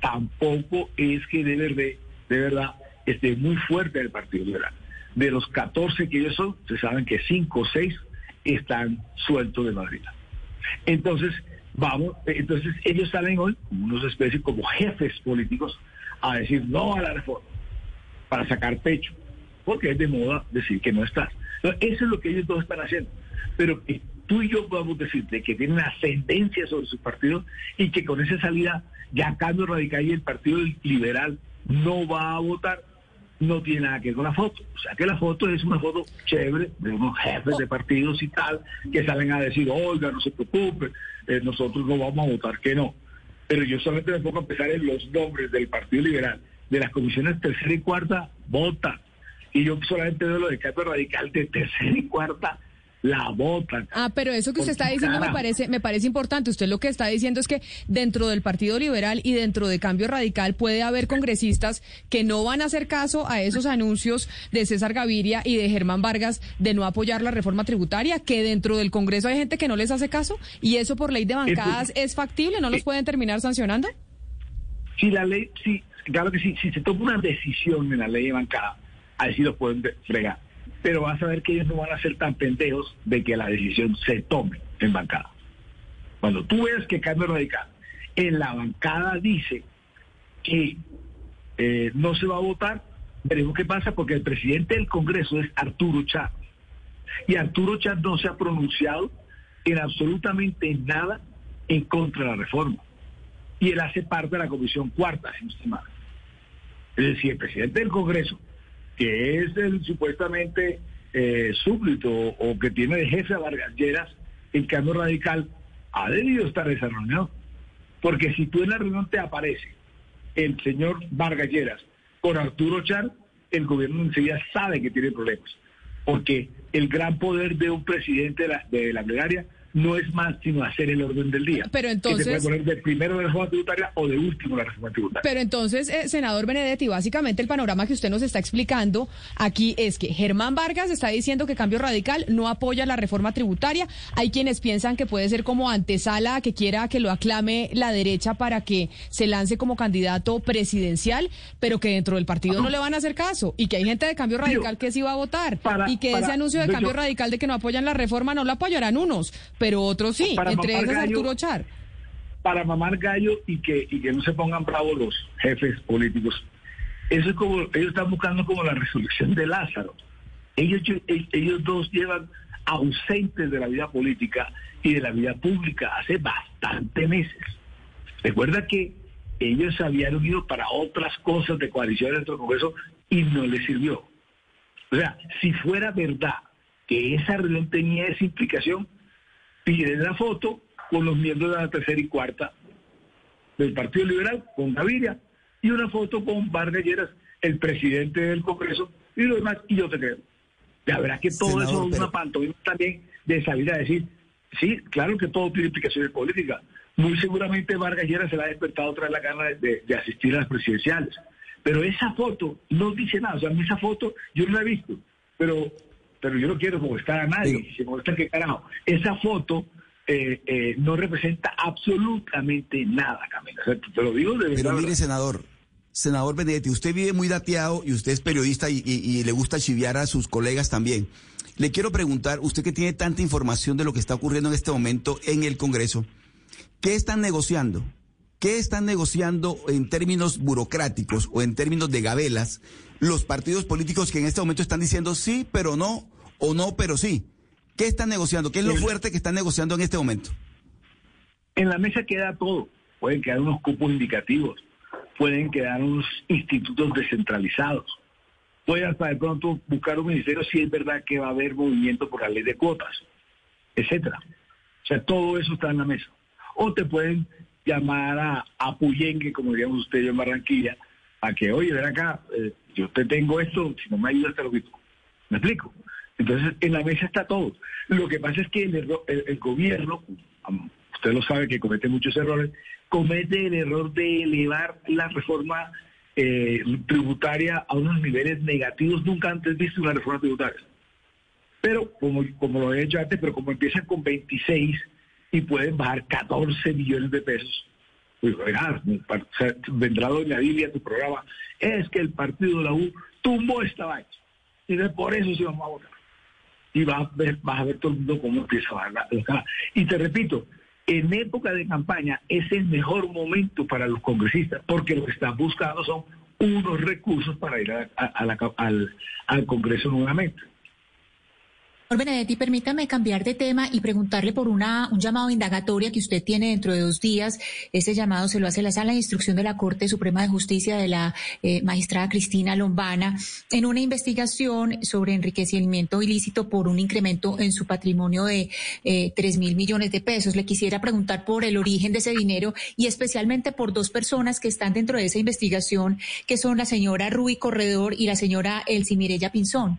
tampoco es que de verdad, de verdad esté muy fuerte en el Partido Liberal. De los catorce que ellos son, se saben que cinco o seis están sueltos de Madrid. Entonces, Vamos, entonces ellos salen hoy como unos especies, como jefes políticos, a decir no a la reforma, para sacar pecho, porque es de moda decir que no estás. Entonces, eso es lo que ellos dos están haciendo. Pero que tú y yo podamos decirte que tienen ascendencia sobre sus partidos y que con esa salida ya Cambio Radical y el Partido Liberal no va a votar, no tiene nada que ver con la foto. O sea, que la foto es una foto chévere de unos jefes de partidos y tal, que salen a decir, oiga, no se preocupe, eh, nosotros no vamos a votar que no. Pero yo solamente me pongo a pensar en los nombres del Partido Liberal, de las comisiones tercera y cuarta, votan. Y yo solamente veo lo de Cambio Radical de tercera y cuarta, la votan. Ah, pero eso que usted está diciendo me parece me parece importante. Usted lo que está diciendo es que dentro del Partido Liberal y dentro de Cambio Radical puede haber congresistas que no van a hacer caso a esos anuncios de César Gaviria y de Germán Vargas de no apoyar la reforma tributaria, que dentro del Congreso hay gente que no les hace caso, y eso por ley de bancadas es factible, ¿no los pueden terminar sancionando? Si la ley, sí, claro que sí, si se toma una decisión en la ley de bancada, ahí sí los pueden fregar. Pero vas a ver que ellos no van a ser tan pendejos de que la decisión se tome en bancada. Cuando tú ves que Cambio Radical en la bancada dice que eh, no se va a votar, veremos qué pasa, porque el presidente del Congreso es Arturo Chávez. Y Arturo Chávez no se ha pronunciado en absolutamente nada en contra de la reforma. Y él hace parte de la Comisión Cuarta, sin estimar. Es decir, el presidente del Congreso, que es el supuestamente eh, súbdito o que tiene de jefe a Vargas Lleras, el Cambio Radical ha debido estar en esa reunión. Porque si tú en la reunión te aparece el señor Vargas Lleras con Arturo Char, el gobierno enseguida sabe que tiene problemas. porque el gran poder de un presidente de la, de la plenaria no es más sino hacer el orden del día. Pero entonces, que se puede poner de primero la reforma tributaria o de último la reforma tributaria. Pero entonces, eh, senador Benedetti, básicamente el panorama que usted nos está explicando aquí es que Germán Vargas está diciendo que Cambio Radical no apoya la reforma tributaria. Hay quienes piensan que puede ser como antesala, que quiera que lo aclame la derecha para que se lance como candidato presidencial, pero que dentro del partido no le van a hacer caso, y que hay gente de Cambio Radical que sí va a votar, para, y que para, ese anuncio de yo, Cambio Radical de que no apoyan la reforma no lo apoyarán unos, pero otros sí, entre ellos Arturo Chávez. Para mamar gallo y que y que no se pongan bravos los jefes políticos. Eso es como, ellos están buscando como la resolución de Lázaro. Ellos, ellos dos llevan ausentes de la vida política y de la vida pública hace bastantes meses. Recuerda que ellos se habían unido para otras cosas de coalición dentro del Congreso y no les sirvió. O sea, si fuera verdad que esa reunión tenía esa implicación, piden la foto con los miembros de la tercera y cuarta del Partido Liberal, con Gaviria, y una foto con Vargas Lleras, el presidente del Congreso, y lo demás, y yo te creo. La verdad que todo, senador, eso es pero... una pantomima también de salir a decir, sí, claro que todo tiene implicaciones políticas. Muy seguramente Vargas Lleras se la ha despertado tras la gana de, de, de asistir a las presidenciales. Pero esa foto no dice nada. O sea, a mí esa foto yo no la he visto, pero... pero yo no quiero molestar a nadie, si se molesta, ¿qué carajo? Esa foto eh, eh, no representa absolutamente nada, Camila. O sea, te lo digo de verdad. Pero mire, senador, senador Benedetti, usted vive muy dateado y usted es periodista y, y, y le gusta chiviar a sus colegas también. Le quiero preguntar, usted que tiene tanta información de lo que está ocurriendo en este momento en el Congreso, ¿qué están negociando? ¿Qué están negociando en términos burocráticos o en términos de gabelas los partidos políticos que en este momento están diciendo sí, pero no, o no, pero sí? ¿Qué están negociando? ¿Qué es lo fuerte que están negociando en este momento? En la mesa queda todo. Pueden quedar unos cupos indicativos, pueden quedar unos institutos descentralizados, pueden hasta de pronto buscar un ministerio si es verdad que va a haber movimiento por la ley de cuotas, etcétera. O sea, todo eso está en la mesa. O te pueden llamar a, a Puyengue, como diríamos ustedes en Barranquilla, a que, oye, ven acá, eh, yo te tengo esto, si no me ayudas te lo quito. ¿Me explico? Entonces, en la mesa está todo. Lo que pasa es que el, erro, el, el gobierno, usted lo sabe que comete muchos errores, comete el error de elevar la reforma eh, tributaria a unos niveles negativos nunca antes visto en una reforma tributaria. Pero, como, como lo he hecho antes, pero como empiezan con veintiséis... y pueden bajar catorce millones de pesos. Pues, verás, vendrá doña Dilian a tu programa, es que el partido de la U tumbó esta vaina, y de por eso sí vamos a votar. Y vas a ver, vas a ver todo el mundo cómo empieza a bajar la... Y te repito, en época de campaña es el mejor momento para los congresistas, porque lo que están buscando son unos recursos para ir a, a, a la, al, al Congreso nuevamente. Señor Benedetti, permítame cambiar de tema y preguntarle por una un llamado de indagatoria que usted tiene dentro de dos días. Ese llamado se lo hace la Sala de Instrucción de la Corte Suprema de Justicia de la eh, magistrada Cristina Lombana en una investigación sobre enriquecimiento ilícito por un incremento en su patrimonio de eh, tres mil millones de pesos. Le quisiera preguntar por el origen de ese dinero y especialmente por dos personas que están dentro de esa investigación, que son la señora Ruby Corredor y la señora Elsi Mireya Pinzón.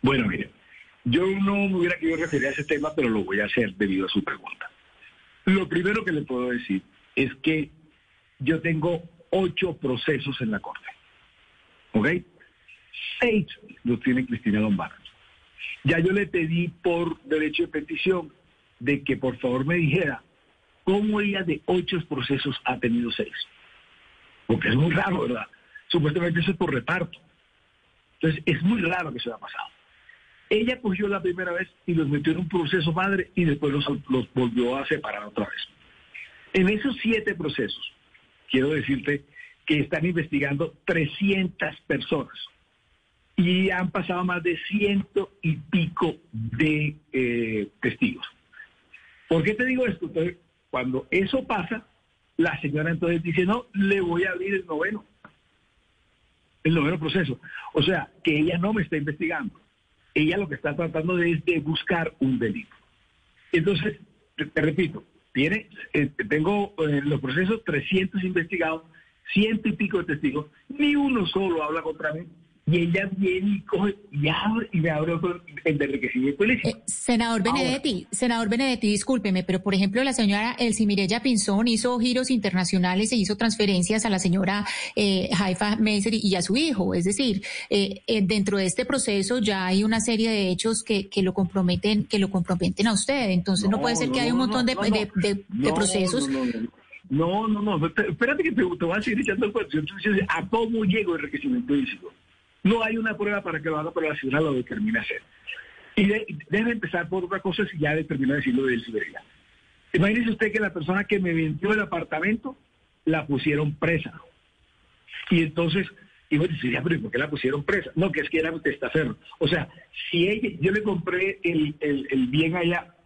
Bueno, mire, yo no me hubiera querido referir a ese tema, pero lo voy a hacer debido a su pregunta. Lo primero que le puedo decir es que yo tengo ocho procesos en la Corte, ¿ok? Seis los tiene Cristina Lombana. Ya yo le pedí por derecho de petición de que por favor me dijera cómo ella de ocho procesos ha tenido seis. Porque es muy raro, ¿verdad? Supuestamente eso es por reparto. Entonces es muy raro que se haya pasado. Ella cogió la primera vez y los metió en un proceso madre y después los, los volvió a separar otra vez. En esos siete procesos, quiero decirte que están investigando trescientas personas y han pasado más de ciento y pico de eh, testigos. ¿Por qué te digo esto? Entonces, cuando eso pasa, la señora entonces dice, no, le voy a abrir el noveno, el noveno proceso. O sea, que ella no me está investigando. Ella lo que está tratando de es de buscar un delito. Entonces, te, te repito, tiene, eh, tengo eh, los procesos trescientos investigados, ciento y pico de testigos, ni uno solo habla contra mí, y ella viene y coge y abre y me abro con el de enriquecimiento ilícito. Eh, senador Benedetti, Ahora. senador Benedetti, discúlpeme, pero por ejemplo la señora Elsi Mireya Pinzón hizo giros internacionales e hizo transferencias a la señora eh, Haifa Meser y a su hijo. Es decir, eh, eh, dentro de este proceso ya hay una serie de hechos que, que lo comprometen, que lo comprometen a usted. Entonces no, no puede ser no, que haya un montón no, no, de, no, de, de, no, de procesos. No, no, no, no. No, no, no, espérate que te, te vas a seguir echando cuestión. ¿A cómo llegó el enriquecimiento ilícito? No hay una prueba para que lo haga, pero la ciudad lo determina hacer. Y de, debe empezar por otra cosa si ya determina decirlo de él, Siberia. Imagínese usted que la persona que me vendió el apartamento la pusieron presa. Y entonces, y bueno, diría, pero ¿por qué la pusieron presa? No, que es que era un testaferro. O sea, si ella, yo le compré el, el, el bien allá,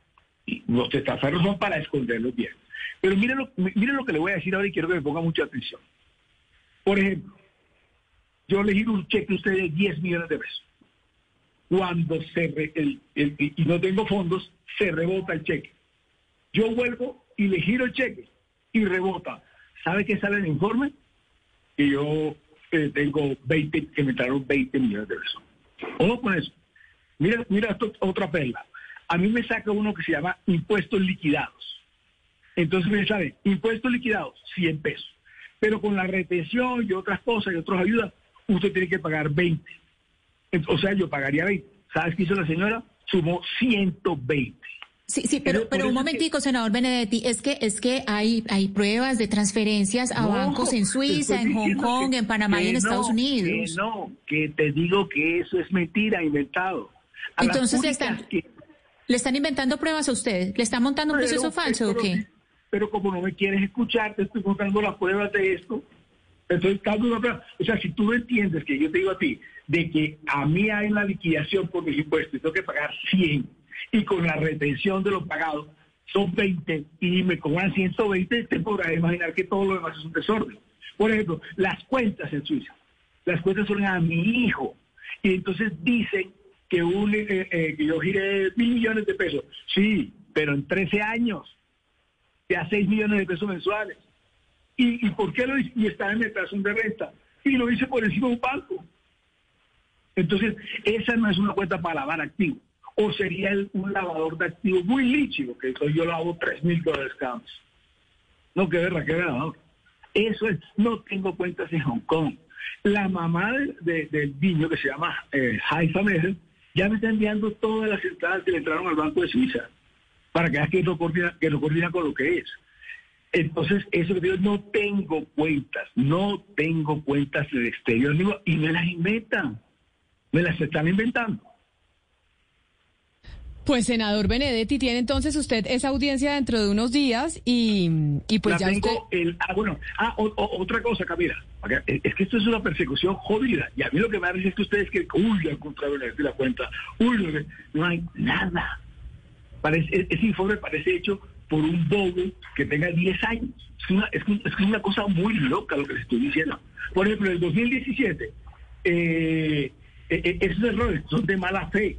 y los testaferros son para esconder los bienes. Pero miren lo, miren lo que le voy a decir ahora y quiero que me ponga mucha atención. Por ejemplo, yo le giro un cheque a usted de diez millones de pesos. Cuando se re, el, el, y no tengo fondos, se rebota el cheque. Yo vuelvo y le giro el cheque y rebota. ¿Sabe qué sale en el informe? Que yo eh, tengo veinte, que me entraron veinte millones de pesos. Ojo con eso. Mira, mira esto, otra perla. A mí me saca uno que se llama impuestos liquidados. Entonces me sale, impuestos liquidados, cien pesos. Pero con la retención y otras cosas y otras ayudas, usted tiene que pagar veinte. O sea, yo pagaría veinte. ¿Sabes qué hizo la señora? Sumó ciento veinte. Sí, sí, pero, pero un momentico, que... senador Benedetti, es que es que hay hay pruebas de transferencias a no, bancos en Suiza, en Hong Kong, que, en Panamá y en no, Estados Unidos. Que no, que te digo que eso es mentira, inventado. A Entonces le están, que... le están inventando pruebas a usted, le están montando pero, un proceso falso, pero, ¿o qué? Pero como no me quieres escuchar, te estoy contando las pruebas de esto. Entonces, o sea, si tú no entiendes que yo te digo a ti, de que a mí hay una liquidación por mis impuestos, y tengo que pagar cien, y con la retención de los pagados son veinte, y me cobran ciento veinte, te podrás imaginar que todo lo demás es un desorden. Por ejemplo, las cuentas en Suiza, las cuentas son a mi hijo, y entonces dicen que, un, eh, eh, que yo giré mil millones de pesos. Sí, pero en trece años. A seis millones de pesos mensuales. ¿Y, y por qué lo hice? Y está en detracción de renta. Y lo hice por encima de un banco. Entonces, esa no es una cuenta para lavar activos. O sería el, un lavador de activos muy líquido, que entonces yo lavo tres mil dólares cada mes. No, qué verdad, qué verdad. Eso es, no tengo cuentas en Hong Kong. La mamá de, de, del niño, que se llama eh, Haifa Meser, ya me está enviando todas las entradas que le entraron al Banco de Suiza, para que veas que no coordina, que no coordina con lo que es. Entonces, eso que digo, no tengo cuentas, no tengo cuentas del exterior, digo, y me las inventan, me las están inventando. Pues, senador Benedetti, tiene entonces usted esa audiencia dentro de unos días y, y pues la ya tengo usted... el, ah, bueno, ah, o, o, otra cosa, Camila, es que esto es una persecución jodida, y a mí lo que me parece es que ustedes que, uy, al contrario de la cuenta, uy, no hay nada. Parece, ese informe parece hecho por un bobo que tenga diez años. Es una, es, es una cosa muy loca lo que les estoy diciendo. Por ejemplo, en el dos mil diecisiete, eh, eh, esos errores son de mala fe.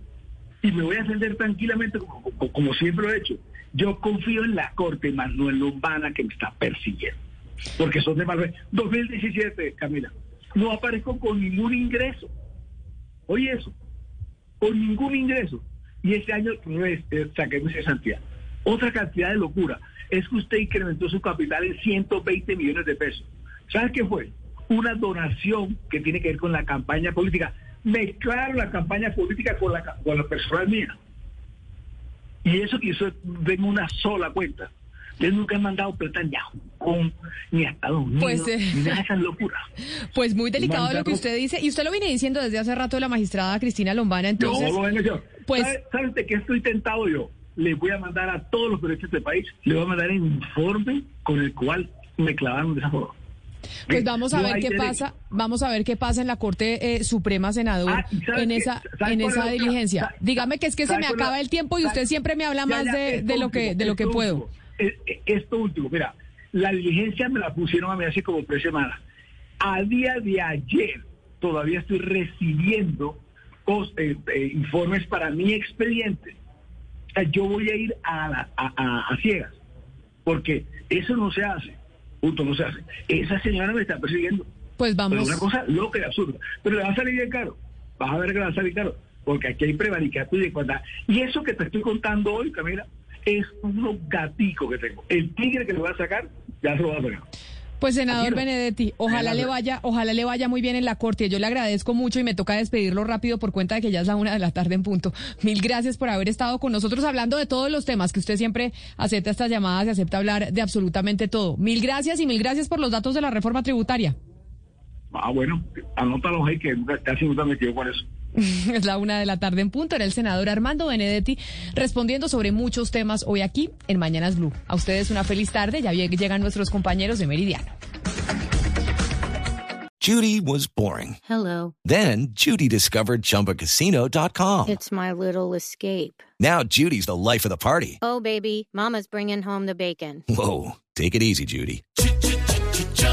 Y me voy a defender tranquilamente, como, como, como siempre lo he hecho. Yo confío en la Corte, más no en Lombana, que me está persiguiendo. Porque son de mala fe. dos mil diecisiete, Camila, no aparezco con ningún ingreso. Oye eso, con ningún ingreso. Y este año saqué mi cesantía. Otra cantidad de locura es que usted incrementó su capital en ciento veinte millones de pesos. ¿Sabes qué fue? Una donación que tiene que ver con la campaña política. Mezclaron la campaña política con la, con la personal mía. Y eso que hizo en una sola cuenta. Ustedes nunca han mandado plata ni a Hong Kong, ni a Estados Unidos, pues, eh, ni nada de esas locuras. Pues muy delicado Mandamos. Lo que usted dice. Y usted lo viene diciendo desde hace rato la magistrada Cristina Lombana, entonces... No, no, no, pues, ¿Sabes sabe de qué estoy tentado yo? Le voy a mandar a todos los periodistas de este país, le voy a mandar el informe con el cual me clavaron de esa forma. Pues vamos a no ver qué derecho. pasa, vamos a ver qué pasa en la Corte eh, Suprema, senador, ah, en esa en esa la, diligencia. Sabe, Dígame que es que se me acaba la, el tiempo y sabe, usted siempre me habla ya, más ya, de, de lo último, que de lo que puedo. Último. Esto último, mira, la diligencia me la pusieron a mí hace como tres semanas. A día de ayer todavía estoy recibiendo cos, eh, eh, informes para mi expediente. O sea, yo voy a ir a, la, a, a, a ciegas, porque eso no se hace, punto, no se hace. Esa señora me está persiguiendo. Pues vamos. Pero una cosa loca y absurda. Pero le va a salir bien caro. Vas a ver que le va a salir caro. Porque aquí hay prevaricato y desigualdad. Y eso que te estoy contando hoy, Camila, es uno gatico que tengo. El tigre que lo va a sacar, ya se lo va a sacar. Pues, senador Benedetti, ojalá le vaya, ojalá le vaya muy bien en la corte. Yo le agradezco mucho y me toca despedirlo rápido por cuenta de que ya es la una de la tarde en punto. Mil gracias por haber estado con nosotros hablando de todos los temas, que usted siempre acepta estas llamadas y acepta hablar de absolutamente todo. Mil gracias y mil gracias por los datos de la reforma tributaria. Ah, bueno, anótalos ahí que casi nunca me quedo con eso. Es la una de la tarde en punto. Era el senador Armando Benedetti respondiendo sobre muchos temas hoy aquí en Mañanas Blue. A ustedes una feliz tarde. Ya llegan nuestros compañeros de Meridiano. Judy was boring. Hello. Then Judy discovered Chumba Casino dot com. It's my little escape. Now Judy's the life of the party. Oh, baby, mama's bringing home the bacon. Whoa, take it easy, Judy.